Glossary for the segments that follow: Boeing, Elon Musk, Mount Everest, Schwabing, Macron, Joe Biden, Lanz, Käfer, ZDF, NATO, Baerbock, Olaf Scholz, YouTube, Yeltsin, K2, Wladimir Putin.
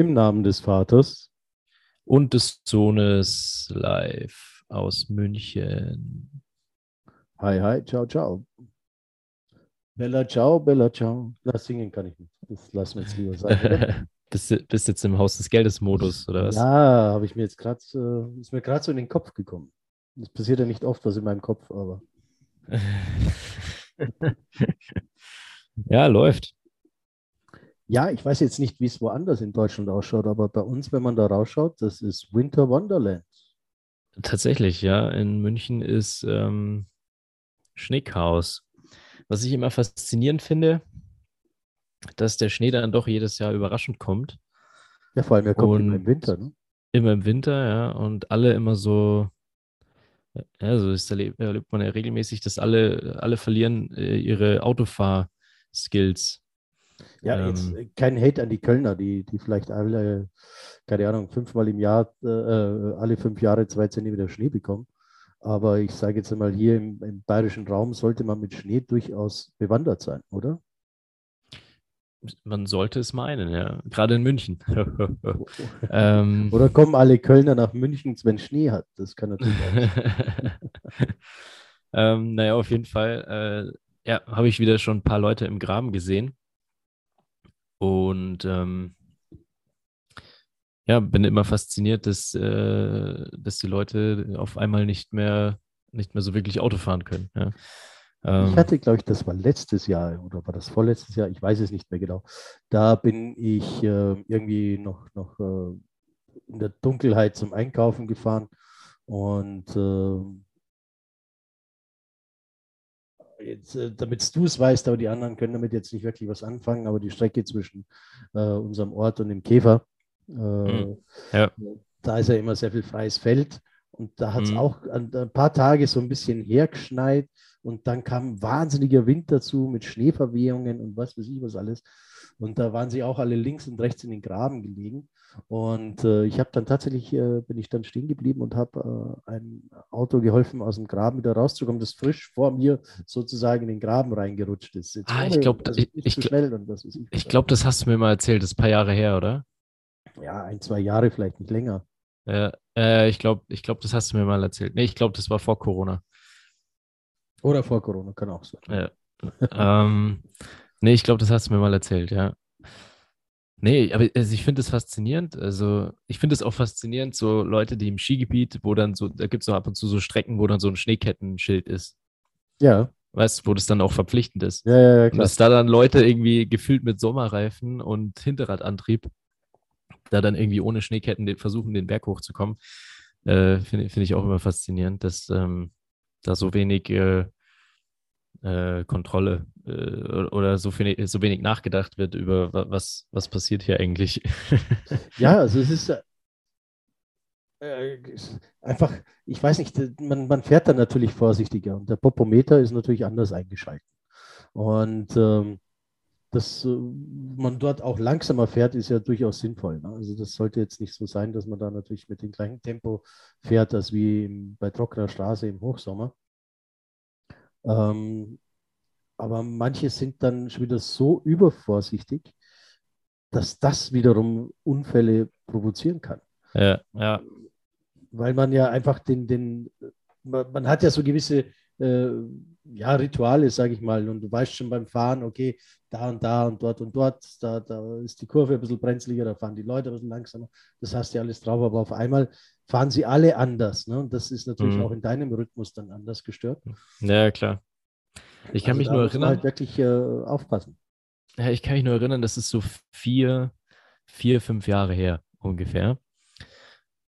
Im Namen des Vaters und des Sohnes, live aus München. Hi, hi, ciao, ciao. Bella, ciao, Bella, ciao. Na, singen kann ich nicht. Das lassen wir jetzt lieber sein. Bist jetzt im Haus des Geldes-Modus, oder was? Ja, habe ich mir jetzt gerade, ist mir gerade so in den Kopf gekommen. Es passiert ja nicht oft was in meinem Kopf, aber. Ja, läuft. Ja, ich weiß jetzt nicht, wie es woanders in Deutschland ausschaut, aber bei uns, wenn man da rausschaut, das ist Winter Wonderland. Tatsächlich, ja. In München ist Schneechaos. Was ich immer faszinierend finde, dass der Schnee dann doch jedes Jahr überraschend kommt. Ja, vor allem, er kommt immer im Winter, ne? Immer im Winter, ja. Und alle immer so, ja, so erlebt man ja regelmäßig, dass alle verlieren ihre Autofahr-Skills. Ja, jetzt kein Hate an die Kölner, die vielleicht alle, keine Ahnung, fünfmal im Jahr, alle 5 Jahre 2 Zentimeter Schnee bekommen. Aber ich sage jetzt einmal, hier im bayerischen Raum sollte man mit Schnee durchaus bewandert sein, oder? Man sollte es meinen, ja. Gerade in München. Oder kommen alle Kölner nach München, wenn Schnee hat? Das kann natürlich auch sein. Naja, auf jeden Fall ja, habe ich wieder schon ein paar Leute im Graben gesehen. Und ja, bin immer fasziniert, dass die Leute auf einmal nicht mehr so wirklich Auto fahren können. Ja. Ich hatte, glaube ich, das war letztes Jahr oder war das vorletztes Jahr, ich weiß es nicht mehr genau. Da bin ich irgendwie noch in der Dunkelheit zum Einkaufen gefahren und jetzt, damit du es weißt, aber die anderen können damit jetzt nicht wirklich was anfangen, aber die Strecke zwischen unserem Ort und dem Käfer, ja. Da ist ja immer sehr viel freies Feld und da hat es auch ein paar Tage so ein bisschen hergeschneit und dann kam wahnsinniger Wind dazu mit Schneeverwehungen und was weiß ich was alles und da waren sie auch alle links und rechts in den Graben gelegen und ich habe dann tatsächlich, bin ich dann stehen geblieben und habe einem Auto geholfen, aus dem Graben wieder rauszukommen, das frisch vor mir sozusagen in den Graben reingerutscht ist. Jetzt ich glaube, also das hast du mir mal erzählt, das ist ein paar Jahre her, oder? Ja, 1-2 Jahre, vielleicht nicht länger. Ich glaube, das hast du mir mal erzählt. Nee, ich glaube, das war vor Corona. Oder vor Corona, kann auch sein. Ja. Nee, ich glaube, das hast du mir mal erzählt, ja. Nee, aber also ich finde es faszinierend. Also, ich finde es auch faszinierend, so Leute, die im Skigebiet, wo dann so, da gibt es so ab und zu so Strecken, wo dann so ein Schneekettenschild ist. Ja. Weißt du, wo das dann auch verpflichtend ist. Ja, ja, klar. Und dass da dann Leute irgendwie gefüllt mit Sommerreifen und Hinterradantrieb da dann irgendwie ohne Schneeketten versuchen, den Berg hochzukommen, finde ich auch immer faszinierend, dass da so wenig Kontrolle oder so wenig nachgedacht wird über was passiert hier eigentlich. Ja, also es ist einfach, ich weiß nicht, man fährt dann natürlich vorsichtiger und der Popometer ist natürlich anders eingeschaltet. Und dass man dort auch langsamer fährt, ist ja durchaus sinnvoll. Ne? Also das sollte jetzt nicht so sein, dass man da natürlich mit dem gleichen Tempo fährt, als wie bei trockener Straße im Hochsommer. Aber manche sind dann schon wieder so übervorsichtig, dass das wiederum Unfälle provozieren kann. Ja. Weil man ja einfach man hat ja so gewisse ja, Rituale, sage ich mal, und du weißt schon beim Fahren, okay, da und da und dort, da ist die Kurve ein bisschen brenzliger, da fahren die Leute ein bisschen langsamer, das hast du alles drauf, aber auf einmal fahren sie alle anders, ne? Und das ist natürlich auch in deinem Rhythmus dann anders gestört. Ja, klar. Ich kann mich nur erinnern. Halt wirklich aufpassen. Ja, ich kann mich nur erinnern, das ist so 4-5 Jahre her ungefähr.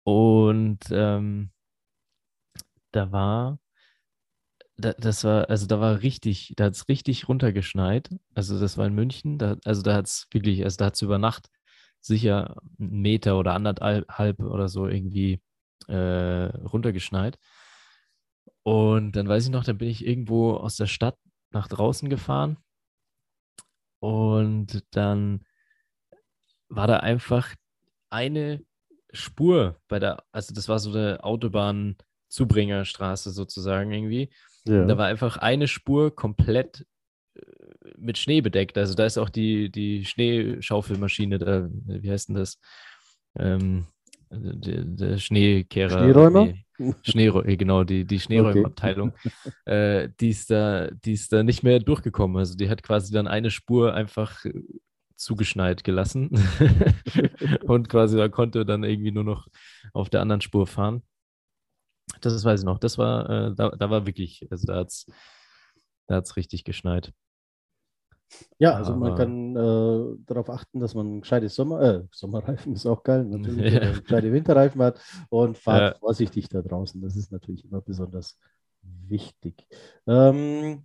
Und da hat es richtig runtergeschneit. Also das war in München, da hat es wirklich, also da hat es über Nacht sicher 1 Meter oder 1,5 oder so irgendwie runtergeschneit. Und dann weiß ich noch, dann bin ich irgendwo aus der Stadt nach draußen gefahren und dann war da einfach eine Spur also das war so eine Autobahnzubringerstraße sozusagen irgendwie. Ja. Da war einfach eine Spur komplett mit Schnee bedeckt. Also da ist auch die Schneeschaufelmaschine da, wie heißt denn das? Der Schneekehrer. Schneeräumer? Genau, die Schneeräumabteilung. Okay. Die ist da nicht mehr durchgekommen. Also die hat quasi dann eine Spur einfach zugeschneit gelassen und quasi da konnte dann irgendwie nur noch auf der anderen Spur fahren. Das weiß ich noch. Das war, da war wirklich, also da hat's richtig geschneit. Ja, also man kann darauf achten, dass man gescheite Sommerreifen ist auch geil, natürlich, ja. Gescheite Winterreifen hat und fahrt vorsichtig da draußen. Das ist natürlich immer besonders wichtig. Wir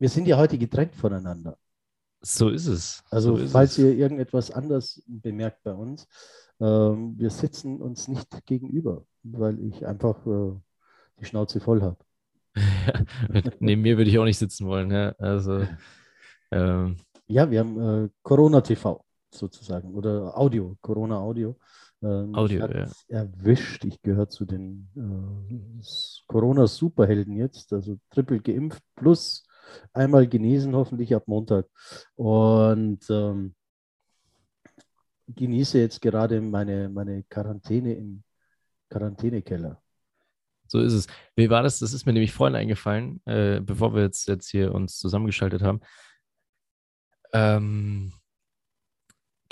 sind ja heute getrennt voneinander. So ist es. Also falls ihr irgendetwas anders bemerkt bei uns, wir sitzen uns nicht gegenüber, weil ich einfach die Schnauze voll habe. Ja, neben mir würde ich auch nicht sitzen wollen. Ja, also, ja, wir haben Corona-TV sozusagen oder Audio, Corona-Audio. Audio, ja. Erwischt. Ich gehöre zu den Corona-Superhelden jetzt, also triple geimpft plus einmal genesen, hoffentlich ab Montag. Und genieße jetzt gerade meine Quarantäne im Quarantänekeller. So ist es. Wie war das? Das ist mir nämlich vorhin eingefallen, bevor wir jetzt hier uns zusammengeschaltet haben.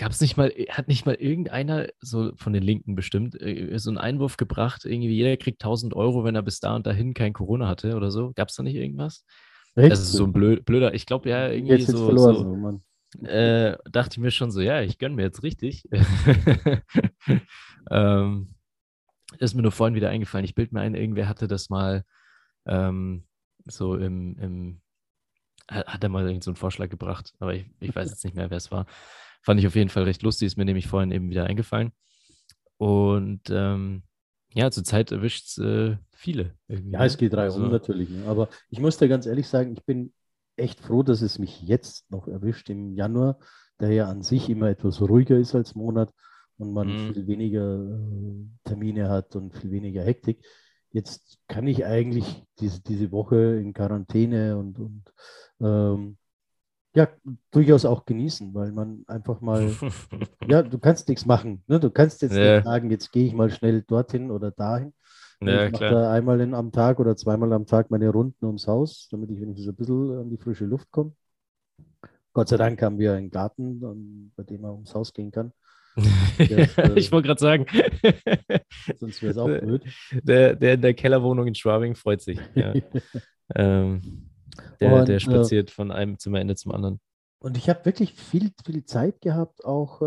Hat nicht mal irgendeiner, so von den Linken bestimmt, so einen Einwurf gebracht, irgendwie jeder kriegt 1.000 Euro, wenn er bis da und dahin kein Corona hatte oder so? Gab es da nicht irgendwas? Richtig. Das ist so ein blöder, ich glaube ja, irgendwie jetzt so, verloren, so Mann. Dachte ich mir schon so, ja, ich gönne mir jetzt richtig. Ist mir nur vorhin wieder eingefallen. Ich bilde mir ein, irgendwer hatte das mal so hat er mal irgend so einen Vorschlag gebracht, aber ich weiß jetzt nicht mehr, wer es war. Fand ich auf jeden Fall recht lustig, ist mir nämlich vorhin eben wieder eingefallen. Und ja, zurzeit erwischt es viele. Irgendwie. Ja, es geht 3 um natürlich. Ne? Aber ich muss dir ganz ehrlich sagen, ich bin echt froh, dass es mich jetzt noch erwischt im Januar, der ja an sich immer etwas ruhiger ist als Monat und man viel weniger Termine hat und viel weniger Hektik. Jetzt kann ich eigentlich diese Woche in Quarantäne und ja, durchaus auch genießen, weil man einfach mal, ja, du kannst nichts machen. Ne? Du kannst jetzt nicht sagen, jetzt gehe ich mal schnell dorthin oder dahin. Ja, ich mache da einmal am Tag oder zweimal am Tag meine Runden ums Haus, damit ich wenigstens ein bisschen an die frische Luft komme. Gott sei Dank haben wir einen Garten, bei dem man ums Haus gehen kann. Ich wollte gerade sagen. Sonst wäre es auch blöd. Der in der Kellerwohnung in Schwabing freut sich. Ja. Der spaziert von einem Zimmerende zum anderen. Und ich habe wirklich viel, viel Zeit gehabt, auch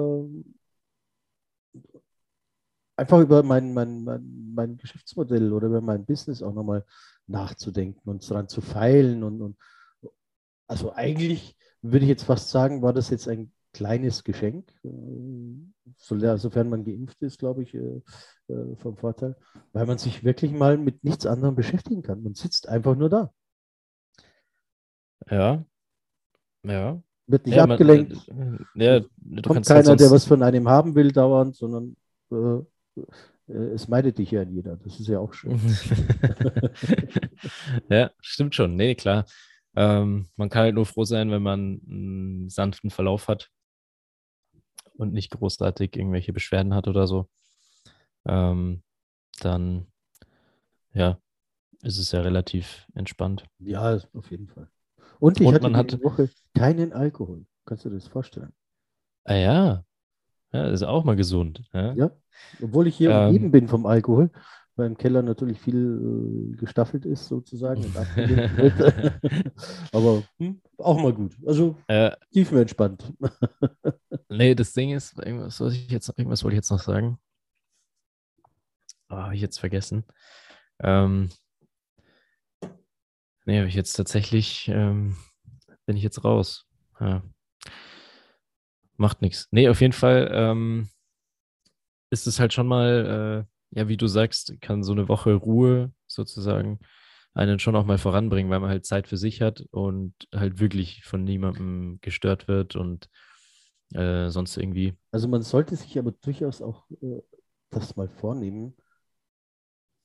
einfach über mein Geschäftsmodell oder über mein Business auch nochmal nachzudenken und dran zu feilen. Und also eigentlich würde ich jetzt fast sagen, war das jetzt ein kleines Geschenk, sofern man geimpft ist, glaube ich, vom Vorteil, weil man sich wirklich mal mit nichts anderem beschäftigen kann. Man sitzt einfach nur da. Ja. Wird nicht abgelenkt. Kommt keiner, der was von einem haben will, dauernd, sondern es meidet dich ja jeder. Das ist ja auch schön. Ja, stimmt schon. Nee, klar. Man kann halt nur froh sein, wenn man einen sanften Verlauf hat und nicht großartig irgendwelche Beschwerden hat oder so. Dann, ja, ist es ja relativ entspannt. Ja, auf jeden Fall. Und man hatte Woche keinen Alkohol. Kannst du dir das vorstellen? Ah ja. Ja, ist auch mal gesund. Ja, obwohl ich hier umgeben bin vom Alkohol, weil im Keller natürlich viel gestaffelt ist sozusagen. Aber auch mal gut. Also tiefenentspannt. Nee, das Ding ist, irgendwas wollte ich jetzt noch sagen. Habe ich jetzt vergessen. Nee, habe ich jetzt tatsächlich, bin ich jetzt raus. Ja. Macht nichts. Nee, auf jeden Fall ist es halt schon mal, ja, wie du sagst, kann so eine Woche Ruhe sozusagen einen schon auch mal voranbringen, weil man halt Zeit für sich hat und halt wirklich von niemandem gestört wird und sonst irgendwie. Also man sollte sich aber durchaus auch das mal vornehmen,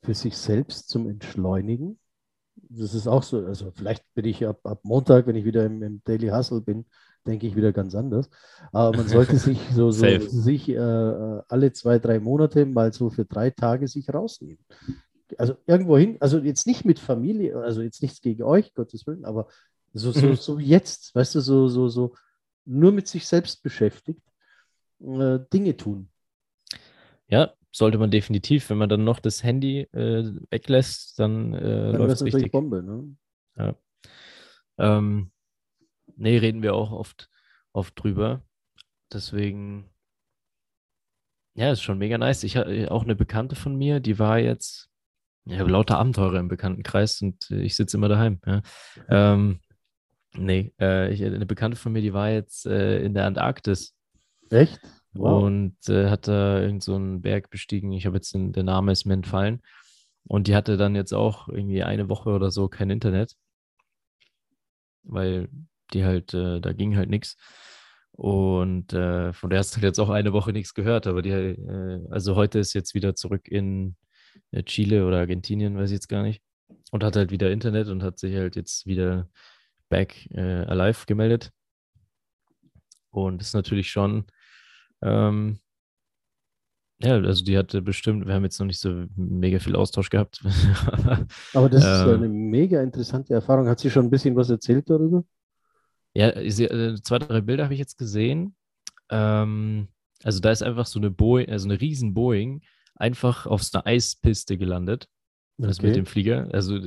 für sich selbst zum Entschleunigen. das ist auch so. Also vielleicht bin ich ab Montag, wenn ich wieder im Daily Hustle bin, denke ich wieder ganz anders. Aber man sollte sich sich alle 2-3 Monate mal so für 3 Tage sich rausnehmen. Also irgendwo hin, also jetzt nicht mit Familie, also jetzt nichts gegen euch, Gottes Willen, aber so jetzt, weißt du, so nur mit sich selbst beschäftigt, Dinge tun. Ja, sollte man definitiv, wenn man dann noch das Handy weglässt, dann läuft es richtig. Bombe, ne? Ja. Reden wir auch oft drüber. Deswegen, ja, ist schon mega nice. Ich hatte auch eine Bekannte von mir, die war jetzt, ich habe lauter Abenteurer im Bekanntenkreis und ich sitze immer daheim. Ja. Eine Bekannte von mir, die war jetzt in der Antarktis. Echt? Wow. Und hat da irgend so einen Berg bestiegen. Ich habe jetzt der Name ist mir entfallen. Und die hatte dann jetzt auch irgendwie eine Woche oder so kein Internet. Weil die halt, da ging halt nichts. Und von der hast du jetzt auch eine Woche nichts gehört. Aber die, also heute ist jetzt wieder zurück in Chile oder Argentinien, weiß ich jetzt gar nicht. Und hat halt wieder Internet und hat sich halt jetzt wieder back alive gemeldet. Und das ist natürlich schon, also die hatte bestimmt, wir haben jetzt noch nicht so mega viel Austausch gehabt. Aber das ist eine mega interessante Erfahrung. Hat sie schon ein bisschen was erzählt darüber? Ja, 2-3 Bilder habe ich jetzt gesehen. Also da ist einfach so eine Boeing, also eine riesen Boeing, einfach auf so einer Eispiste gelandet. Okay. Das mit dem Flieger. Also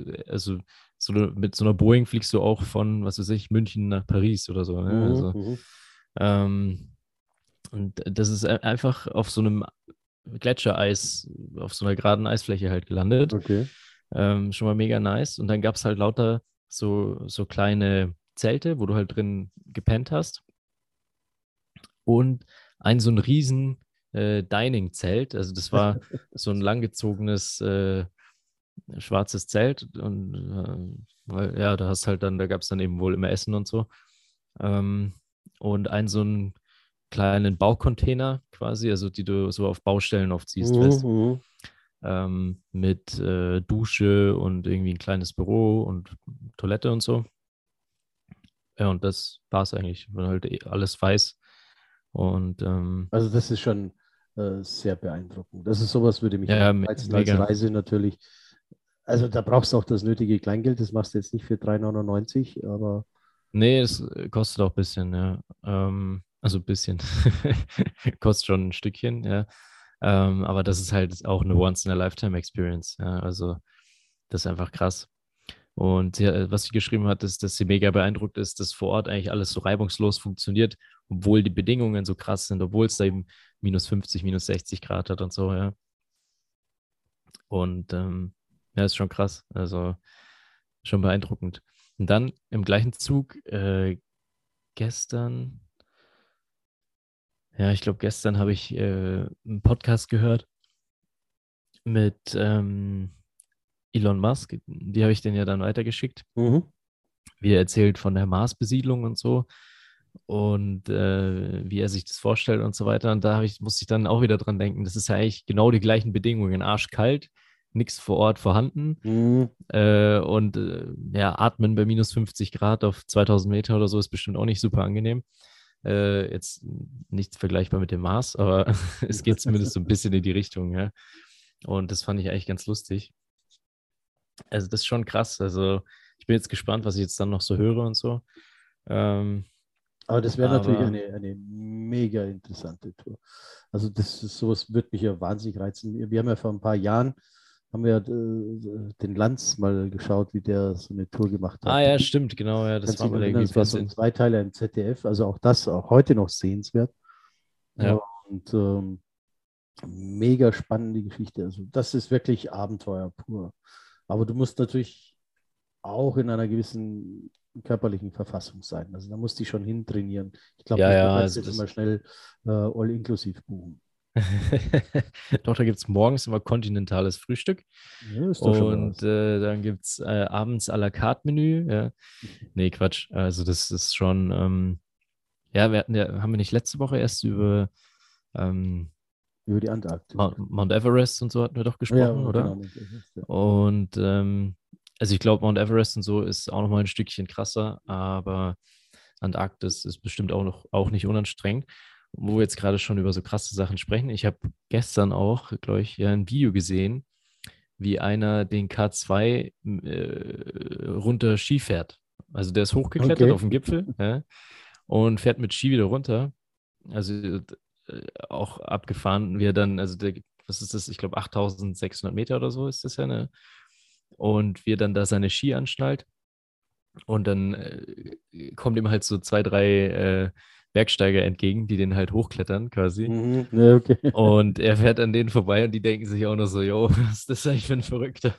so mit so einer Boeing fliegst du auch von, was weiß ich, München nach Paris oder so. Ne? Und das ist einfach auf so einem Gletschereis, auf so einer geraden Eisfläche halt gelandet. Okay. Schon mal mega nice. Und dann gab es halt lauter so kleine Zelte, wo du halt drin gepennt hast. Und so ein riesen Dining-Zelt. Also das war so ein langgezogenes schwarzes Zelt. Und da hast halt dann, da gab es dann eben wohl immer Essen und so. Und so einen kleinen Baucontainer quasi, also die du so auf Baustellen oft siehst, weißt, mit Dusche und irgendwie ein kleines Büro und Toilette und so. Ja, und das war es eigentlich, wenn halt alles weiß. Und, also das ist schon sehr beeindruckend. Das ist sowas, würde mich als Reise natürlich. Also da brauchst du auch das nötige Kleingeld, das machst du jetzt nicht für 3,99, aber... Nee, es kostet auch ein bisschen, ja. Also ein bisschen. Kostet schon ein Stückchen, ja. Aber das ist halt auch eine Once-in-a-Lifetime-Experience. Ja. Also das ist einfach krass. Und was sie geschrieben hat, ist, dass sie mega beeindruckt ist, dass vor Ort eigentlich alles so reibungslos funktioniert, obwohl die Bedingungen so krass sind, obwohl es da eben -50, -60 Grad hat und so, ja. Und ist schon krass. Also schon beeindruckend. Und dann im gleichen Zug gestern... Ja, ich glaube, gestern habe ich einen Podcast gehört mit Elon Musk. Die habe ich denen ja dann weitergeschickt. Wie er erzählt von der Marsbesiedlung und so und wie er sich das vorstellt und so weiter. Und da musste ich dann auch wieder dran denken, das ist ja eigentlich genau die gleichen Bedingungen. Arschkalt, nichts vor Ort vorhanden atmen bei -50 Grad auf 2000 Meter oder so ist bestimmt auch nicht super angenehm. Jetzt nichts vergleichbar mit dem Mars, aber es geht zumindest so ein bisschen in die Richtung, ja. Und das fand ich eigentlich ganz lustig. Also das ist schon krass. Also ich bin jetzt gespannt, was ich jetzt dann noch so höre und so. Aber das wäre natürlich eine mega interessante Tour. Also das ist, sowas wird mich ja wahnsinnig reizen. Wir haben ja vor ein paar Jahren den Lanz mal geschaut, wie der so eine Tour gemacht hat. Ah ja, stimmt, genau. Ja, das war mal irgendwie so ein Zweiteiler im ZDF, also auch das, auch heute noch sehenswert. Ja. Und mega spannende Geschichte. Also das ist wirklich Abenteuer pur. Aber du musst natürlich auch in einer gewissen körperlichen Verfassung sein. Also da musst du dich schon hintrainieren. Ich glaube, du kannst jetzt immer schnell all-inklusiv buchen. Doch, da gibt es morgens immer kontinentales Frühstück. Ja, und dann gibt es abends à la carte Menü. Ja. Nee, Quatsch. Also das ist schon, haben wir nicht letzte Woche erst über die Antarktis. Mount Everest und so hatten wir doch gesprochen, ja, oder? Genau. Und Also ich glaube, Mount Everest und so ist auch nochmal ein Stückchen krasser, aber Antarktis ist bestimmt auch nicht unanstrengend. Wo wir jetzt gerade schon über so krasse Sachen sprechen. Ich habe gestern auch, glaube ich, ein Video gesehen, wie einer den K2 runter Ski fährt. Also der ist hochgeklettert auf den Gipfel und fährt mit Ski wieder runter. Also auch abgefahren, wie er dann, also der, was ist das, ich glaube 8.600 Meter oder so ist das ja, ne? Und wie er dann da seine Ski anschnallt. Und dann kommt ihm halt so 2, 3 Bergsteiger entgegen, die den halt hochklettern quasi. Mhm, okay. Und er fährt an denen vorbei und die denken sich auch noch so, jo, was ist das eigentlich für ein Verrückter?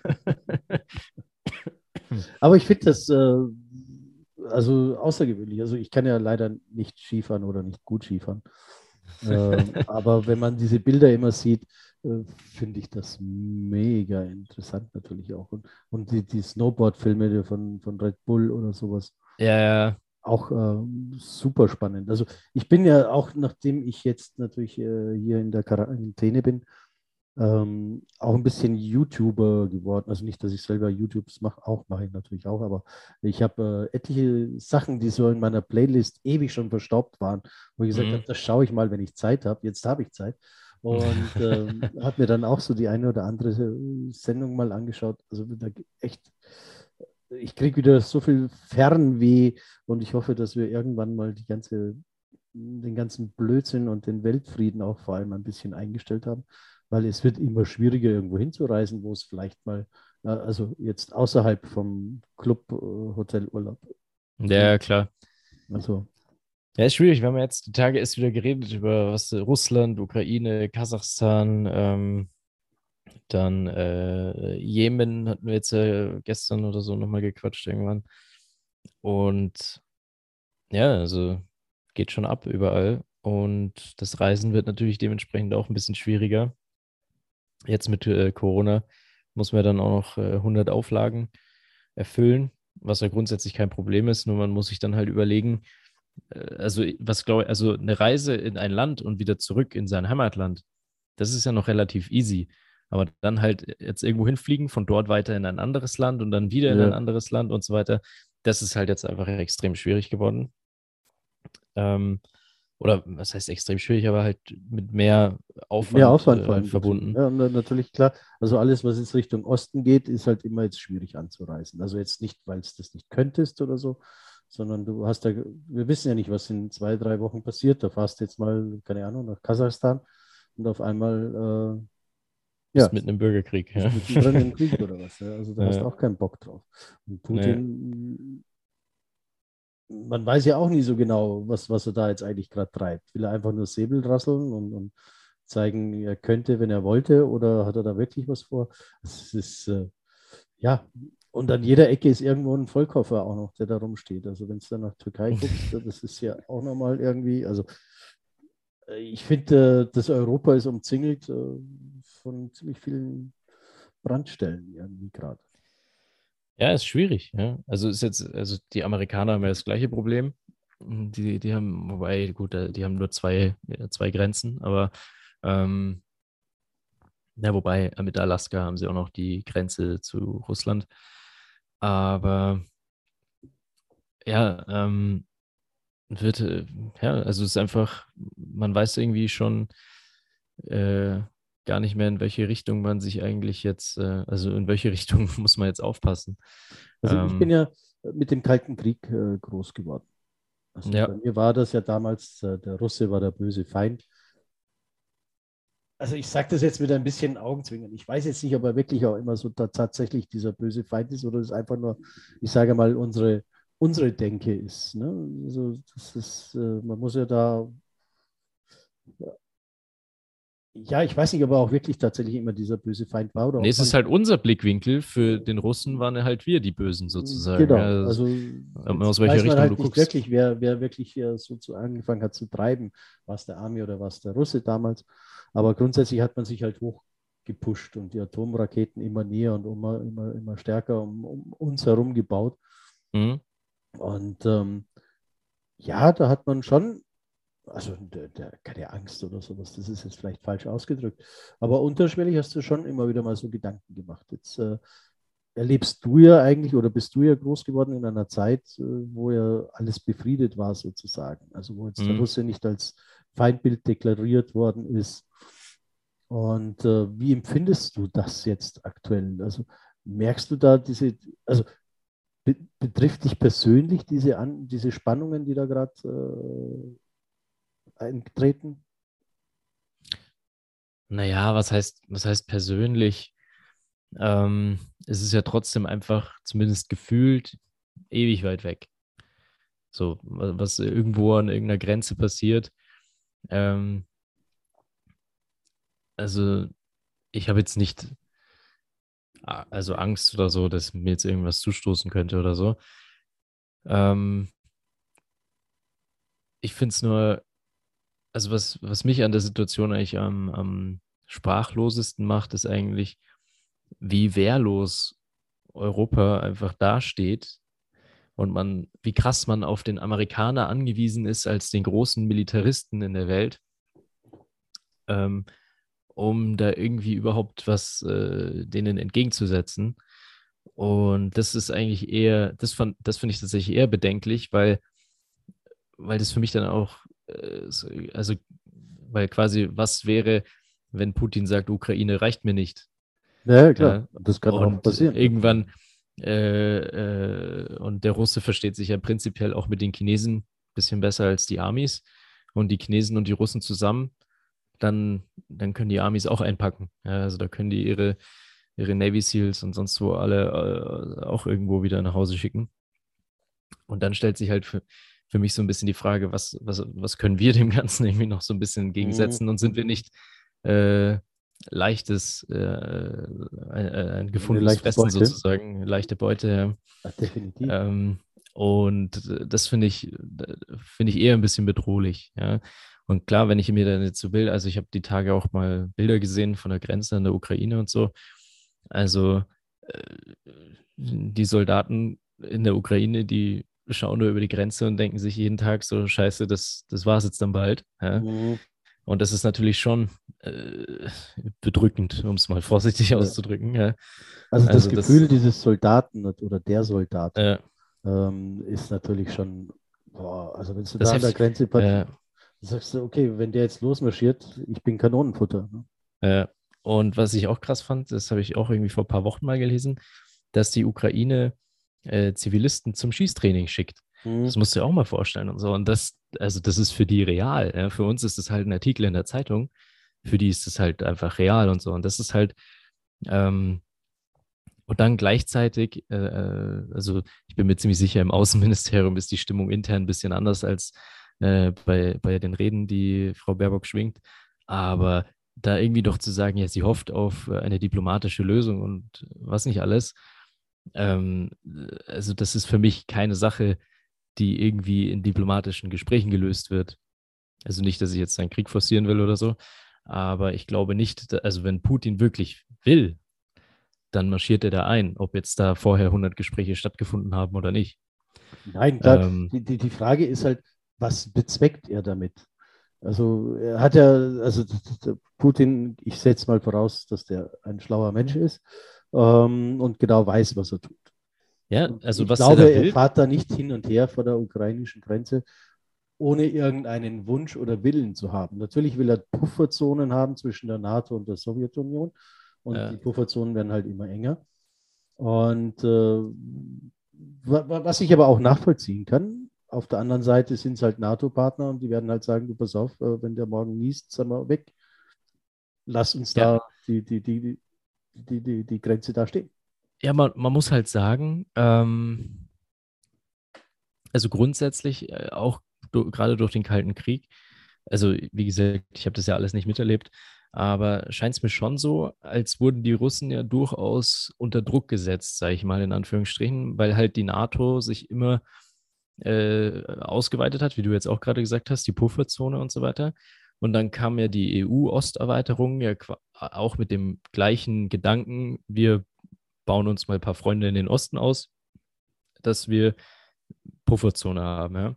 Aber ich finde das also außergewöhnlich. Also ich kann ja leider nicht Skifahren oder nicht gut Skifahren. Aber wenn man diese Bilder immer sieht, finde ich das mega interessant natürlich auch. Und die Snowboard-Filme von Red Bull oder sowas. Ja, ja. Auch super spannend. Also ich bin ja auch, nachdem ich jetzt natürlich hier in der Quarantäne bin, auch ein bisschen YouTuber geworden. Also nicht, dass ich selber YouTubes mache ich natürlich auch, aber ich habe etliche Sachen, die so in meiner Playlist ewig schon verstaubt waren, wo ich gesagt habe, das schaue ich mal, wenn ich Zeit habe. Jetzt habe ich Zeit. Und habe mir dann auch so die eine oder andere Sendung mal angeschaut. Also da echt... Ich kriege wieder so viel Fernweh und ich hoffe, dass wir irgendwann mal den ganzen Blödsinn und den Weltfrieden auch vor allem ein bisschen eingestellt haben, weil es wird immer schwieriger, irgendwo hinzureisen, wo es vielleicht mal, also jetzt außerhalb vom Club-Hotelurlaub. Ja, klar. Also. Ja, ist schwierig, wenn man jetzt die Tage ist wieder geredet über was Russland, Ukraine, Kasachstan, Dann Jemen hatten wir jetzt gestern oder so nochmal gequatscht irgendwann. Und ja, also geht schon ab überall. Und das Reisen wird natürlich dementsprechend auch ein bisschen schwieriger. Jetzt mit Corona muss man dann auch noch 100 Auflagen erfüllen, was ja grundsätzlich kein Problem ist. Nur man muss sich dann halt überlegen, also eine Reise in ein Land und wieder zurück in sein Heimatland, das ist ja noch relativ easy. Aber dann halt jetzt irgendwo hinfliegen, von dort weiter in ein anderes Land und dann wieder in ein anderes Land und so weiter. Das ist halt jetzt einfach extrem schwierig geworden. Oder was heißt extrem schwierig, aber halt mit mehr Aufwand, verbunden. Ja, und natürlich klar. Also alles, was jetzt Richtung Osten geht, ist halt immer jetzt schwierig anzureisen. Also jetzt nicht, weil es das nicht könntest oder so, sondern du hast da, wir wissen ja nicht, was in 2, 3 Wochen passiert. Da fährst du jetzt mal, keine Ahnung, nach Kasachstan und auf einmal... Ja. Mit einem Bürgerkrieg. Ja. Mit einem Krieg oder was. Ja? Also da hast du auch keinen Bock drauf. Und Putin, man weiß ja auch nie so genau, was er da jetzt eigentlich gerade treibt. Will er einfach nur Säbel rasseln und zeigen, er könnte, wenn er wollte, oder hat er da wirklich was vor? Es ist, und an jeder Ecke ist irgendwo ein Vollkoffer auch noch, der da rumsteht. Also wenn es dann nach Türkei guckst, das ist ja auch nochmal irgendwie, also ich finde, das Europa ist umzingelt von ziemlich vielen Brandstellen irgendwie gerade. Ja, ist schwierig. Ja. Also ist jetzt, also die Amerikaner haben ja das gleiche Problem. Die haben, wobei, gut, die haben nur zwei Grenzen, aber wobei, mit Alaska haben sie auch noch die Grenze zu Russland. Aber also es ist einfach, man weiß irgendwie schon gar nicht mehr, in welche Richtung man sich eigentlich jetzt, in welche Richtung muss man jetzt aufpassen. Also ich bin ja mit dem Kalten Krieg groß geworden. Also bei mir war das ja damals, der Russe war der böse Feind. Also ich sage das jetzt mit ein bisschen Augenzwinkern. Ich weiß jetzt nicht, ob er wirklich auch immer so tatsächlich dieser böse Feind ist oder ist einfach nur, ich sage mal, unsere Denke ist. Ne? Also das ist, man muss ja da, ich weiß nicht, ob er auch wirklich tatsächlich immer dieser böse Feind war. Oder es ist halt unser Blickwinkel, für den Russen waren halt wir die Bösen sozusagen. Genau, also aus welcher Richtung halt du guckst. Wirklich, wer wirklich so angefangen hat zu treiben, war es der Army oder war es der Russe damals. Aber grundsätzlich hat man sich halt hochgepusht und die Atomraketen immer näher und immer stärker um uns herum gebaut. Mhm. Und da hat man schon, also keine Angst oder sowas, das ist jetzt vielleicht falsch ausgedrückt, aber unterschwellig hast du schon immer wieder mal so Gedanken gemacht. Jetzt erlebst du ja eigentlich oder bist du ja groß geworden in einer Zeit, wo ja alles befriedet war sozusagen. Also wo jetzt der Russe nicht als Feindbild deklariert worden ist. Und wie empfindest du das jetzt aktuell? Also merkst du da diese, also betrifft dich persönlich diese Spannungen, die da gerade eintreten? Naja, was heißt persönlich? Es ist ja trotzdem einfach, zumindest gefühlt, ewig weit weg. So, was irgendwo an irgendeiner Grenze passiert. Also ich habe jetzt nicht Angst oder so, dass mir jetzt irgendwas zustoßen könnte oder so. Ich finde es nur, also was mich an der Situation eigentlich am sprachlosesten macht, ist eigentlich, wie wehrlos Europa einfach dasteht und wie krass man auf den Amerikaner angewiesen ist als den großen Militaristen in der Welt, um da irgendwie überhaupt was denen entgegenzusetzen. Und das ist eigentlich eher, das finde ich tatsächlich eher bedenklich, weil das für mich dann auch, weil quasi, was wäre, wenn Putin sagt, Ukraine reicht mir nicht? Ja, klar, ja, das kann auch passieren. Irgendwann, und der Russe versteht sich ja prinzipiell auch mit den Chinesen ein bisschen besser als die Amis und die Chinesen und die Russen zusammen, dann können die Amis auch einpacken. Ja, also da können die ihre Navy Seals und sonst wo alle auch irgendwo wieder nach Hause schicken. Und dann stellt sich halt für mich so ein bisschen die Frage, was können wir dem Ganzen irgendwie noch so ein bisschen entgegensetzen und sind wir nicht ein gefundenes Fressen sozusagen, leichte Beute. Ja. Ach, definitiv. Und das finde ich eher ein bisschen bedrohlich. Ja. Und klar, wenn ich mir dann jetzt so will, also ich habe die Tage auch mal Bilder gesehen von der Grenze an der Ukraine und so. Also die Soldaten in der Ukraine, die schauen nur über die Grenze und denken sich jeden Tag so, scheiße, das war es jetzt dann bald. Ja. Mhm. Und das ist natürlich schon bedrückend, um es mal vorsichtig auszudrücken. Ja. Also das Gefühl dieses Soldaten oder der Soldaten ist natürlich schon, boah, also wenn du da an der Grenze sagst du, okay, wenn der jetzt losmarschiert, ich bin Kanonenfutter. Ne? Und was ich auch krass fand, das habe ich auch irgendwie vor ein paar Wochen mal gelesen, dass die Ukraine Zivilisten zum Schießtraining schickt. Das musst du dir auch mal vorstellen und so. Und das ist für die real. Ja. Für uns ist das halt ein Artikel in der Zeitung. Für die ist das halt einfach real und so. Und das ist halt, und dann gleichzeitig, also ich bin mir ziemlich sicher, im Außenministerium ist die Stimmung intern ein bisschen anders als bei den Reden, die Frau Baerbock schwingt. Aber da irgendwie doch zu sagen, ja, sie hofft auf eine diplomatische Lösung und was nicht alles. Also das ist für mich keine Sache, die irgendwie in diplomatischen Gesprächen gelöst wird. Also nicht, dass ich jetzt einen Krieg forcieren will oder so, aber ich glaube nicht, also wenn Putin wirklich will, dann marschiert er da ein, ob jetzt da vorher 100 Gespräche stattgefunden haben oder nicht. Nein, klar, die Frage ist halt, was bezweckt er damit? Also er hat ja, also Putin, ich setze mal voraus, dass der ein schlauer Mensch ist, und genau weiß, was er tut. Ja, also ich glaube, er fährt da nicht hin und her vor der ukrainischen Grenze, ohne irgendeinen Wunsch oder Willen zu haben. Natürlich will er Pufferzonen haben zwischen der NATO und der Sowjetunion und die Pufferzonen werden halt immer enger. Und was ich aber auch nachvollziehen kann, auf der anderen Seite sind es halt NATO-Partner und die werden halt sagen, du pass auf, wenn der morgen niest, sind wir weg. Lass uns da die Grenze da stehen. Ja, man muss halt sagen, also grundsätzlich, auch gerade durch den Kalten Krieg, also wie gesagt, ich habe das ja alles nicht miterlebt, aber scheint es mir schon so, als wurden die Russen ja durchaus unter Druck gesetzt, sage ich mal in Anführungsstrichen, weil halt die NATO sich immer ausgeweitet hat, wie du jetzt auch gerade gesagt hast, die Pufferzone und so weiter. Und dann kam ja die EU-Osterweiterung ja auch mit dem gleichen Gedanken, wir bauen uns mal ein paar Freunde in den Osten aus, dass wir Pufferzone haben. Ja.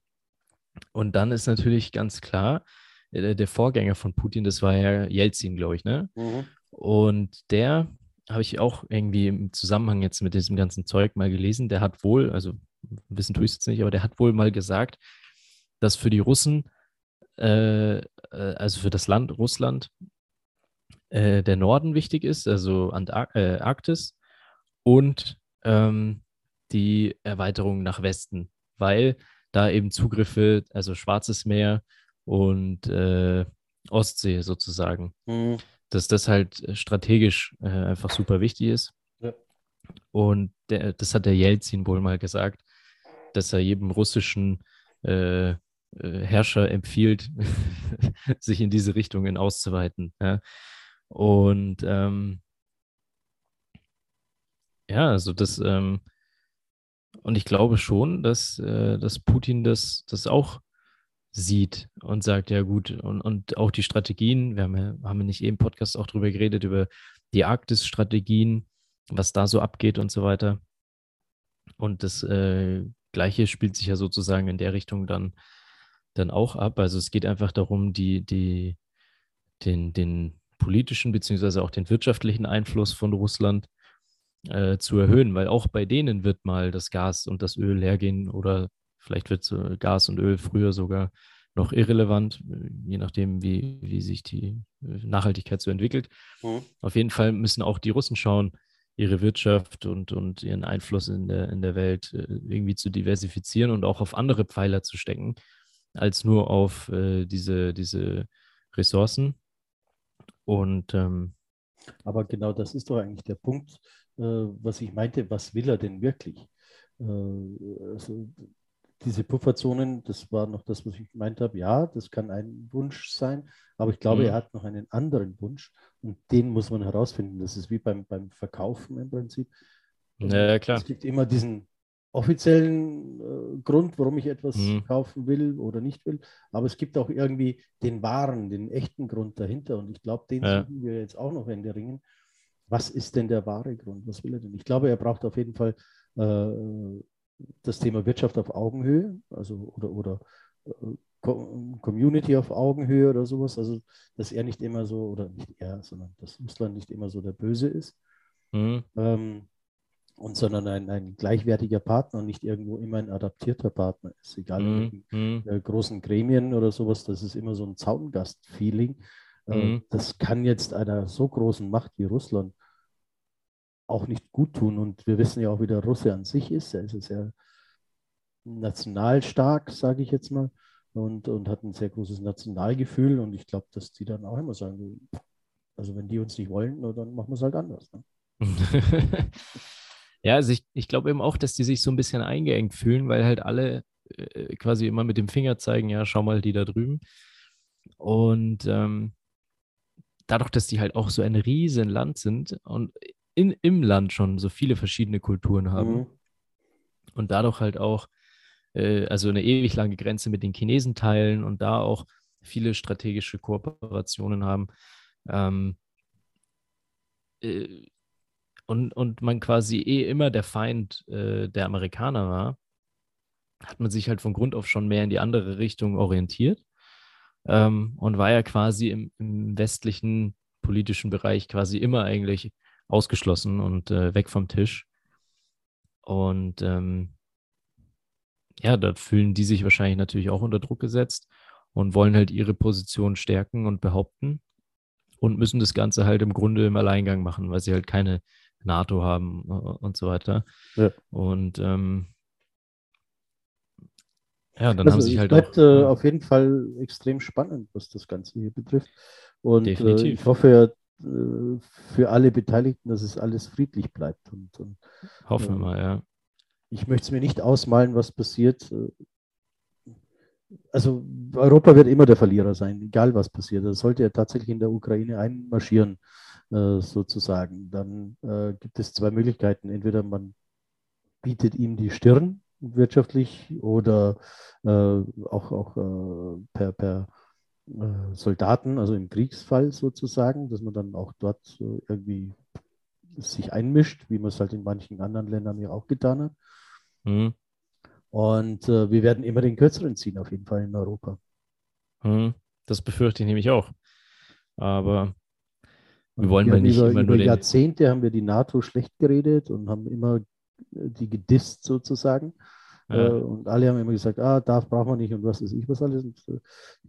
Und dann ist natürlich ganz klar, der Vorgänger von Putin, das war ja Yeltsin, glaube ich, ne? Mhm. Und der habe ich auch irgendwie im Zusammenhang jetzt mit diesem ganzen Zeug mal gelesen, der hat wohl, also wissen tue ich es jetzt nicht, aber der hat wohl mal gesagt, dass für die Russen, also für das Land Russland, der Norden wichtig ist, also Arktis und die Erweiterung nach Westen, weil da eben Zugriffe, also Schwarzes Meer und Ostsee sozusagen, dass das halt strategisch einfach super wichtig ist. Ja. Und das hat der Yeltsin wohl mal gesagt, dass er jedem russischen Herrscher empfiehlt, sich in diese Richtungen auszuweiten. Ja? Und ja, also das und ich glaube schon, dass Putin das auch sieht und sagt, ja gut, und auch die Strategien, wir haben ja nicht eben im Podcast auch drüber geredet, über die Arktis-Strategien, was da so abgeht und so weiter. Und das Gleiche spielt sich ja sozusagen in der Richtung dann auch ab. Also es geht einfach darum, den politischen beziehungsweise auch den wirtschaftlichen Einfluss von Russland zu erhöhen, weil auch bei denen wird mal das Gas und das Öl hergehen oder vielleicht wird so Gas und Öl früher sogar noch irrelevant, je nachdem, wie sich die Nachhaltigkeit so entwickelt. Mhm. Auf jeden Fall müssen auch die Russen schauen, ihre Wirtschaft und ihren Einfluss in der Welt irgendwie zu diversifizieren und auch auf andere Pfeiler zu stecken, als nur auf diese Ressourcen. Und aber genau das ist doch eigentlich der Punkt, was ich meinte, was will er denn wirklich? Also diese Pufferzonen, das war noch das, was ich gemeint habe. Ja, das kann ein Wunsch sein, aber ich glaube, er hat noch einen anderen Wunsch und den muss man herausfinden. Das ist wie beim Verkaufen im Prinzip. Ja, klar. Es gibt immer diesen offiziellen Grund, warum ich etwas kaufen will oder nicht will, aber es gibt auch irgendwie den wahren, den echten Grund dahinter und ich glaube, den suchen wir jetzt auch noch in der Ringen. Was ist denn der wahre Grund? Was will er denn? Ich glaube, er braucht auf jeden Fall das Thema Wirtschaft auf Augenhöhe, also oder Community auf Augenhöhe oder sowas, also dass er nicht immer so, oder nicht er, sondern dass Russland nicht immer so der Böse ist, und sondern ein gleichwertiger Partner und nicht irgendwo immer ein adaptierter Partner ist, egal in großen Gremien oder sowas, das ist immer so ein Zaungast-Feeling. Das kann jetzt einer so großen Macht wie Russland auch nicht gut tun. Und wir wissen ja auch, wie der Russe an sich ist. Er ist sehr national stark, sage ich jetzt mal, und hat ein sehr großes Nationalgefühl. Und ich glaube, dass die dann auch immer sagen, also wenn die uns nicht wollen, dann machen wir es halt anders. Ne? Ja, also ich glaube eben auch, dass die sich so ein bisschen eingeengt fühlen, weil halt alle quasi immer mit dem Finger zeigen, ja, schau mal die da drüben. Und dadurch, dass die halt auch so ein riesen Land sind und im Land schon so viele verschiedene Kulturen haben und dadurch halt auch also eine ewig lange Grenze mit den Chinesen teilen und da auch viele strategische Kooperationen haben und man quasi immer der Feind der Amerikaner war, hat man sich halt von Grund auf schon mehr in die andere Richtung orientiert. Und war ja quasi im westlichen politischen Bereich quasi immer eigentlich ausgeschlossen und weg vom Tisch. Und ja, da fühlen die sich wahrscheinlich natürlich auch unter Druck gesetzt und wollen halt ihre Position stärken und behaupten und müssen das Ganze halt im Grunde im Alleingang machen, weil sie halt keine NATO haben und so weiter. Ja. Und ja, dann also haben sich halt bleibt auch auf jeden Fall extrem spannend, was das Ganze hier betrifft. Und ich hoffe für alle Beteiligten, dass es alles friedlich bleibt. Und hoffen wir mal, ja. Ich möchte es mir nicht ausmalen, was passiert. Also Europa wird immer der Verlierer sein, egal was passiert. Da sollte er tatsächlich in der Ukraine einmarschieren, sozusagen. Dann gibt es zwei Möglichkeiten. Entweder man bietet ihm die Stirn, wirtschaftlich oder auch per Soldaten, also im Kriegsfall sozusagen, dass man dann auch dort irgendwie sich einmischt, wie man es halt in manchen anderen Ländern ja auch getan hat. Mhm. Und wir werden immer den Kürzeren ziehen, auf jeden Fall in Europa. Das befürchte ich nämlich auch. Aber Wir wollen mal nicht immer nur über Jahrzehnte haben wir die NATO schlecht geredet und haben immer die gedisst sozusagen. Ja. Und alle haben immer gesagt, darf brauchen wir nicht und was weiß ich was alles. Und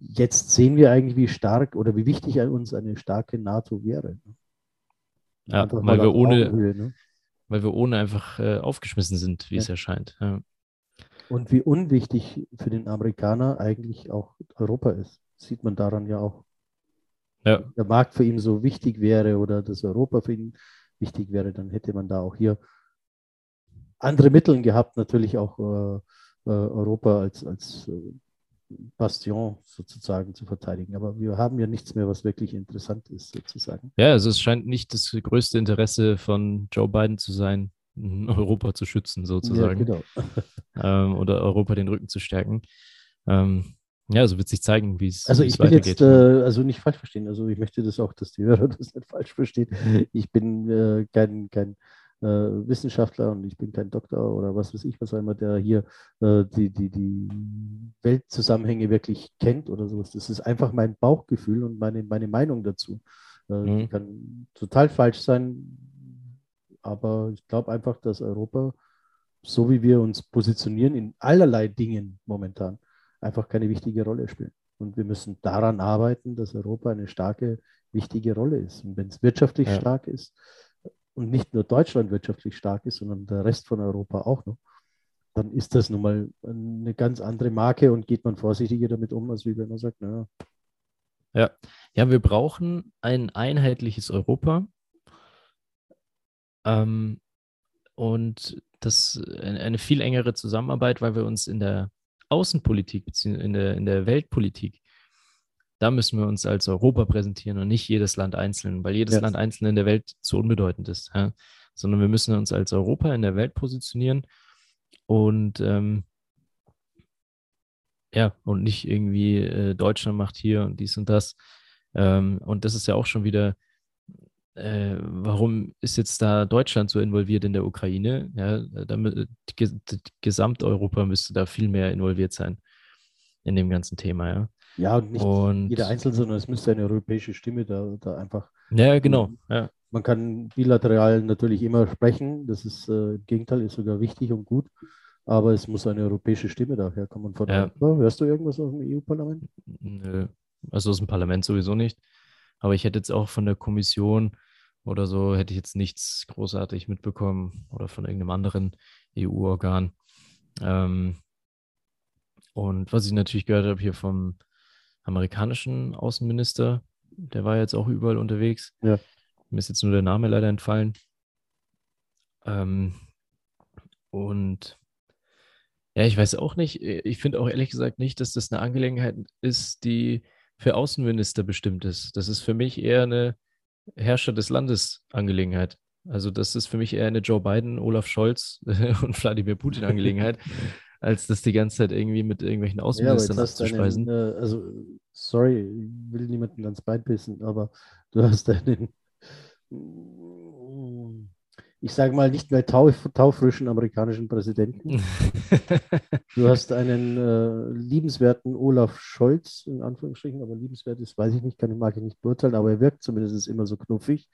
jetzt sehen wir eigentlich, wie stark oder wie wichtig uns eine starke NATO wäre. Ja, weil wir ohne einfach aufgeschmissen sind, wie es erscheint. Ja. Und wie unwichtig für den Amerikaner eigentlich auch Europa ist, sieht man daran ja auch. Ja. Wenn der Markt für ihn so wichtig wäre oder dass Europa für ihn wichtig wäre, dann hätte man da auch hier andere Mittel gehabt, natürlich auch Europa als Bastion sozusagen zu verteidigen. Aber wir haben ja nichts mehr, was wirklich interessant ist sozusagen. Ja, also es scheint nicht das größte Interesse von Joe Biden zu sein, Europa zu schützen sozusagen. Ja, genau. Oder Europa den Rücken zu stärken. Ja, also wird sich zeigen, wie es weitergeht. Also nicht falsch verstehen. Also ich möchte das auch, dass die Hörer das nicht falsch verstehen. Ich bin kein Wissenschaftler und ich bin kein Doktor oder was weiß ich, was einmal der hier die Weltzusammenhänge wirklich kennt oder sowas. Das ist einfach mein Bauchgefühl und meine Meinung dazu. Die kann total falsch sein, aber ich glaube einfach, dass Europa, so wie wir uns positionieren, in allerlei Dingen momentan, einfach keine wichtige Rolle spielen. Und wir müssen daran arbeiten, dass Europa eine starke, wichtige Rolle ist. Und wenn es wirtschaftlich stark ist und nicht nur Deutschland wirtschaftlich stark ist, sondern der Rest von Europa auch noch, dann ist das nun mal eine ganz andere Marke und geht man vorsichtiger damit um, als wie wenn man sagt, naja. Ja, wir brauchen ein einheitliches Europa. Und das eine viel engere Zusammenarbeit, weil wir uns in der Außenpolitik, beziehungsweise in der Weltpolitik, da müssen wir uns als Europa präsentieren und nicht jedes Land einzeln, weil jedes Land einzeln in der Welt zu unbedeutend ist, sondern wir müssen uns als Europa in der Welt positionieren und nicht irgendwie Deutschland macht hier und dies und das. Und das ist ja auch schon wieder, warum ist jetzt da Deutschland so involviert in der Ukraine? Ja, damit Gesamteuropa müsste da viel mehr involviert sein in dem ganzen Thema. Ja und nicht jeder Einzelne, sondern es müsste eine europäische Stimme da einfach. Ja, genau. Ja. Man kann bilateral natürlich immer sprechen, das ist im Gegenteil, ist sogar wichtig und gut, aber es muss eine europäische Stimme daher kommen. Hörst du irgendwas aus dem EU-Parlament? Nö, also aus dem Parlament sowieso nicht. Aber ich hätte jetzt auch von der Kommission oder so, hätte ich jetzt nichts großartig mitbekommen oder von irgendeinem anderen EU-Organ. Und was ich natürlich gehört habe hier vom amerikanischen Außenminister, der war jetzt auch überall unterwegs. Ja. Mir ist jetzt nur der Name leider entfallen. Und ja, ich weiß auch nicht, ich finde auch ehrlich gesagt nicht, dass das eine Angelegenheit ist, die für Außenminister bestimmt ist. Das ist für mich eher eine Herrscher des Landes Angelegenheit. Also das ist für mich eher eine Joe Biden, Olaf Scholz und Wladimir Putin Angelegenheit, als das die ganze Zeit irgendwie mit irgendwelchen Außenministern abzuspeisen. Sorry, ich will niemanden ans Bein pissen, aber du hast einen, ich sage mal, nicht mehr taufrischen amerikanischen Präsidenten. Du hast einen liebenswerten Olaf Scholz, in Anführungsstrichen, aber liebenswert ist, weiß ich nicht, mag ich nicht beurteilen, aber er wirkt zumindest immer so knuffig.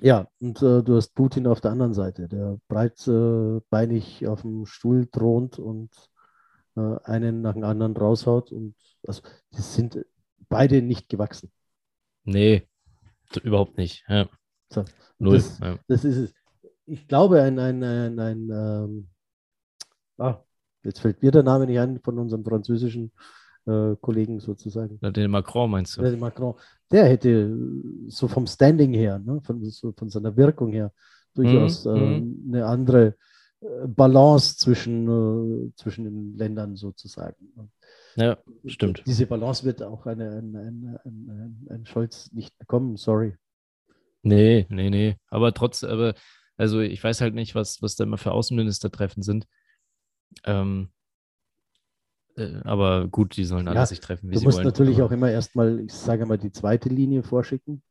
Ja, und du hast Putin auf der anderen Seite, der breitbeinig auf dem Stuhl thront und einen nach dem anderen raushaut. Und also, die sind beide nicht gewachsen. Nee, überhaupt nicht, ja. So. Das ist es. Ich glaube, jetzt fällt mir der Name nicht ein von unserem französischen Kollegen sozusagen. Den Macron meinst du? Den Macron, der hätte so vom Standing her, ne, von seiner Wirkung her, durchaus eine andere Balance zwischen den Ländern sozusagen. Ja, stimmt. Diese Balance wird auch ein Scholz nicht bekommen, sorry. Nee. Aber ich weiß halt nicht, was da immer für Außenministertreffen sind. Aber gut, die sollen alle sich treffen, wie sie wollen. Du musst natürlich auch immer erstmal, ich sage mal, die zweite Linie vorschicken.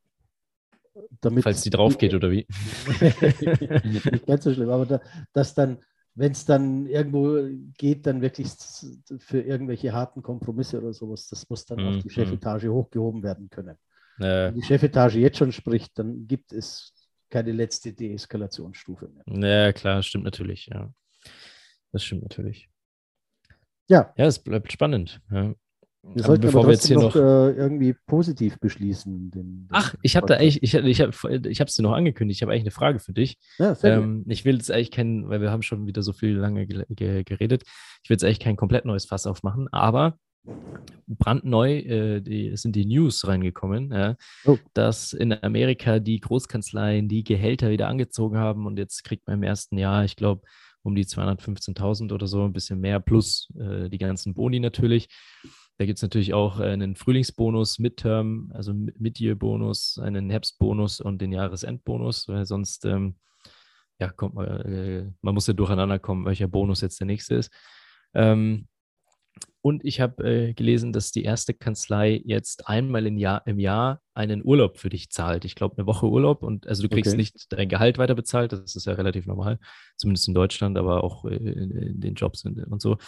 Falls die drauf geht, oder wie? Nicht ganz so schlimm, aber dass dann, wenn es dann irgendwo geht, dann wirklich für irgendwelche harten Kompromisse oder sowas, das muss dann auf die Chefetage hochgehoben werden können. Wenn die Chefetage jetzt schon spricht, dann gibt es keine letzte Deeskalationsstufe mehr. Ja, klar, stimmt natürlich. Ja. Das stimmt natürlich. Ja. Ja, es bleibt spannend. Ja. Wir sollten aber wir jetzt hier noch irgendwie positiv beschließen. Ach, ich habe da eigentlich, ich habe es dir noch angekündigt, ich habe eigentlich eine Frage für dich. Ja, ich will jetzt eigentlich kein, weil wir haben schon wieder so viel lange geredet, ich will jetzt eigentlich kein komplett neues Fass aufmachen, aber brandneu sind die News reingekommen, ja, dass in Amerika die Großkanzleien die Gehälter wieder angezogen haben und jetzt kriegt man im ersten Jahr, ich glaube, um die 215.000 oder so, ein bisschen mehr, plus die ganzen Boni natürlich. Da gibt es natürlich auch einen Frühlingsbonus, Midterm, also Mid-Year-Bonus, einen Herbstbonus und den Jahresendbonus, weil sonst man muss ja durcheinander kommen, welcher Bonus jetzt der nächste ist. Und ich habe gelesen, dass die erste Kanzlei jetzt einmal im Jahr einen Urlaub für dich zahlt. Ich glaube, eine Woche Urlaub. Und also du kriegst nicht dein Gehalt weiter bezahlt. Das ist ja relativ normal, zumindest in Deutschland, aber auch in den Jobs und so.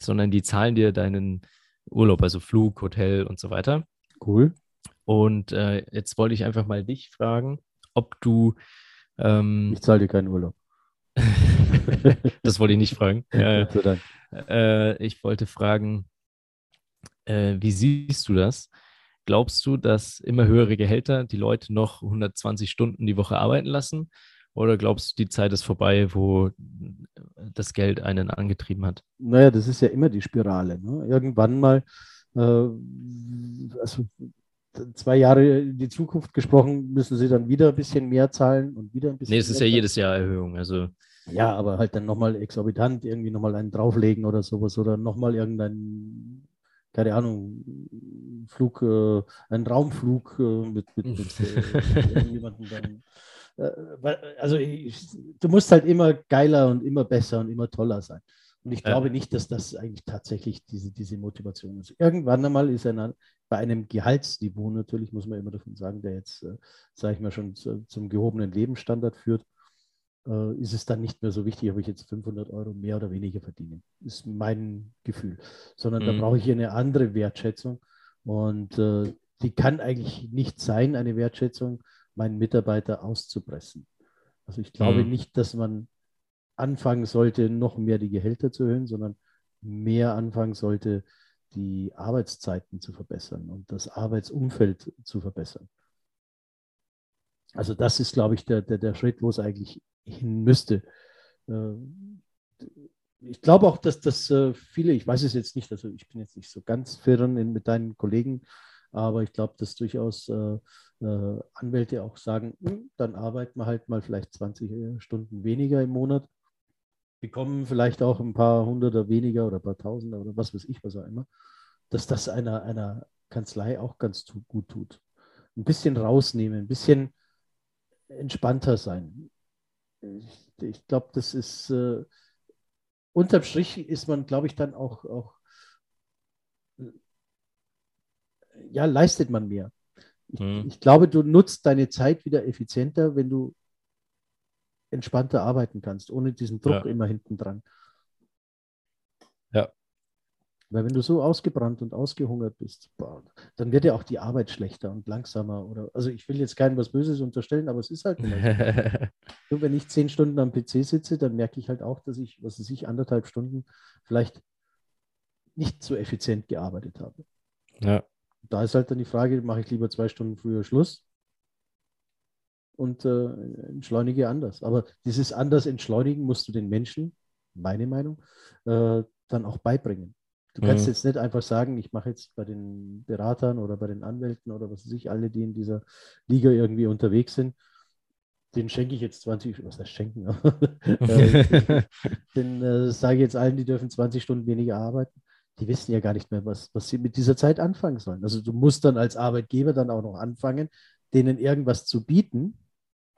Sondern die zahlen dir deinen Urlaub, also Flug, Hotel und so weiter. Cool. Und jetzt wollte ich einfach mal dich fragen, ob du... ich zahle dir keinen Urlaub. Das wollte ich nicht fragen. Ja, ja. Ich wollte fragen, wie siehst du das? Glaubst du, dass immer höhere Gehälter die Leute noch 120 Stunden die Woche arbeiten lassen? Oder glaubst du, die Zeit ist vorbei, wo das Geld einen angetrieben hat? Naja, das ist ja immer die Spirale. Ne? Irgendwann mal, 2 Jahre in die Zukunft gesprochen, müssen sie dann wieder ein bisschen mehr zahlen und wieder ein bisschen mehr. Nee, es ist ja jedes Jahr Erhöhung. Also ja, aber halt dann nochmal exorbitant irgendwie nochmal einen drauflegen oder sowas oder nochmal irgendeinen, keine Ahnung, Flug, einen Raumflug mit irgendjemandem dann. Also du musst halt immer geiler und immer besser und immer toller sein. Und ich glaube nicht, dass das eigentlich tatsächlich diese Motivation ist. Irgendwann einmal ist bei einem Gehaltsniveau natürlich, muss man immer davon sagen, der jetzt, sage ich mal, schon zum gehobenen Lebensstandard führt, ist es dann nicht mehr so wichtig, ob ich jetzt 500 Euro mehr oder weniger verdiene. Ist mein Gefühl. Sondern da brauche ich eine andere Wertschätzung. Und die kann eigentlich nicht sein, eine Wertschätzung, meinen Mitarbeiter auszupressen. Also ich glaube nicht, dass man anfangen sollte, noch mehr die Gehälter zu erhöhen, sondern mehr anfangen sollte, die Arbeitszeiten zu verbessern und das Arbeitsumfeld zu verbessern. Also das ist, glaube ich, der Schritt, wo es eigentlich hin müsste. Ich glaube auch, dass das viele, ich weiß es jetzt nicht, also ich bin jetzt nicht so ganz firm mit deinen Kollegen, aber ich glaube, dass durchaus Anwälte auch sagen, dann arbeiten wir halt mal vielleicht 20 Stunden weniger im Monat, bekommen vielleicht auch ein paar Hunderter weniger oder ein paar Tausender oder was weiß ich, was auch immer, dass das einer Kanzlei auch ganz gut tut. Ein bisschen rausnehmen, ein bisschen entspannter sein. Ich glaube, das ist, unterm Strich ist man, glaube ich, dann auch leistet man mehr. Ich glaube, du nutzt deine Zeit wieder effizienter, wenn du entspannter arbeiten kannst, ohne diesen Druck immer hinten dran. Ja. Weil wenn du so ausgebrannt und ausgehungert bist, dann wird ja auch die Arbeit schlechter und langsamer. Also ich will jetzt keinem was Böses unterstellen, aber es ist halt immer so. Wenn ich 10 Stunden am PC sitze, dann merke ich halt auch, dass ich, was weiß ich, 1,5 Stunden vielleicht nicht so effizient gearbeitet habe. Ja. Da ist halt dann die Frage, mache ich lieber 2 Stunden früher Schluss und entschleunige anders. Aber dieses anders entschleunigen musst du den Menschen, meine Meinung, dann auch beibringen. Du kannst jetzt nicht einfach sagen, ich mache jetzt bei den Beratern oder bei den Anwälten oder was weiß ich, alle, die in dieser Liga irgendwie unterwegs sind, den schenke ich jetzt 20, was heißt schenken? den sage ich jetzt allen, die dürfen 20 Stunden weniger arbeiten. Die wissen ja gar nicht mehr, was sie mit dieser Zeit anfangen sollen. Also du musst dann als Arbeitgeber dann auch noch anfangen, denen irgendwas zu bieten,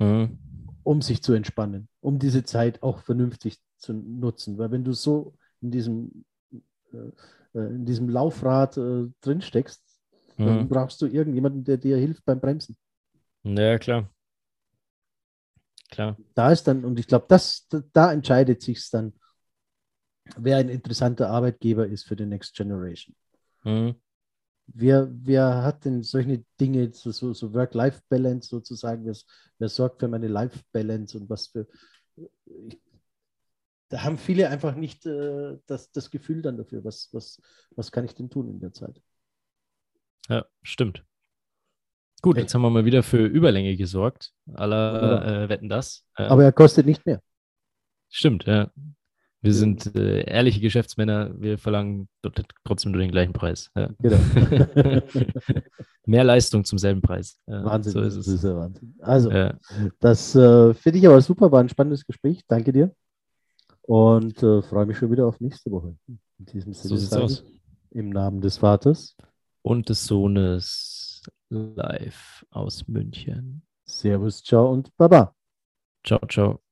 um sich zu entspannen, um diese Zeit auch vernünftig zu nutzen. Weil wenn du so in diesem Laufrad drinsteckst, dann brauchst du irgendjemanden, der dir hilft beim Bremsen. Ja, klar. Da ist dann, und ich glaube, da entscheidet sich es dann, wer ein interessanter Arbeitgeber ist für die Next Generation. Mhm. Wer hat denn solche Dinge, so Work-Life-Balance sozusagen, wer sorgt für meine Life-Balance und was für... Da haben viele einfach nicht das Gefühl dann dafür, was kann ich denn tun in der Zeit. Ja, stimmt. Gut, jetzt haben wir mal wieder für Überlänge gesorgt. Alle wetten das. Aber er kostet nicht mehr. Stimmt, ja. Wir sind ehrliche Geschäftsmänner, wir verlangen trotzdem nur den gleichen Preis. Ja. Genau. Mehr Leistung zum selben Preis. Ja, Wahnsinn, so ist es. Das ist ja Wahnsinn. Also, das finde ich aber super, war ein spannendes Gespräch. Danke dir. Und freue mich schon wieder auf nächste Woche. In diesem Sinne, so sieht's aus. Im Namen des Vaters und des Sohnes, live aus München. Servus, ciao und baba. Ciao, ciao.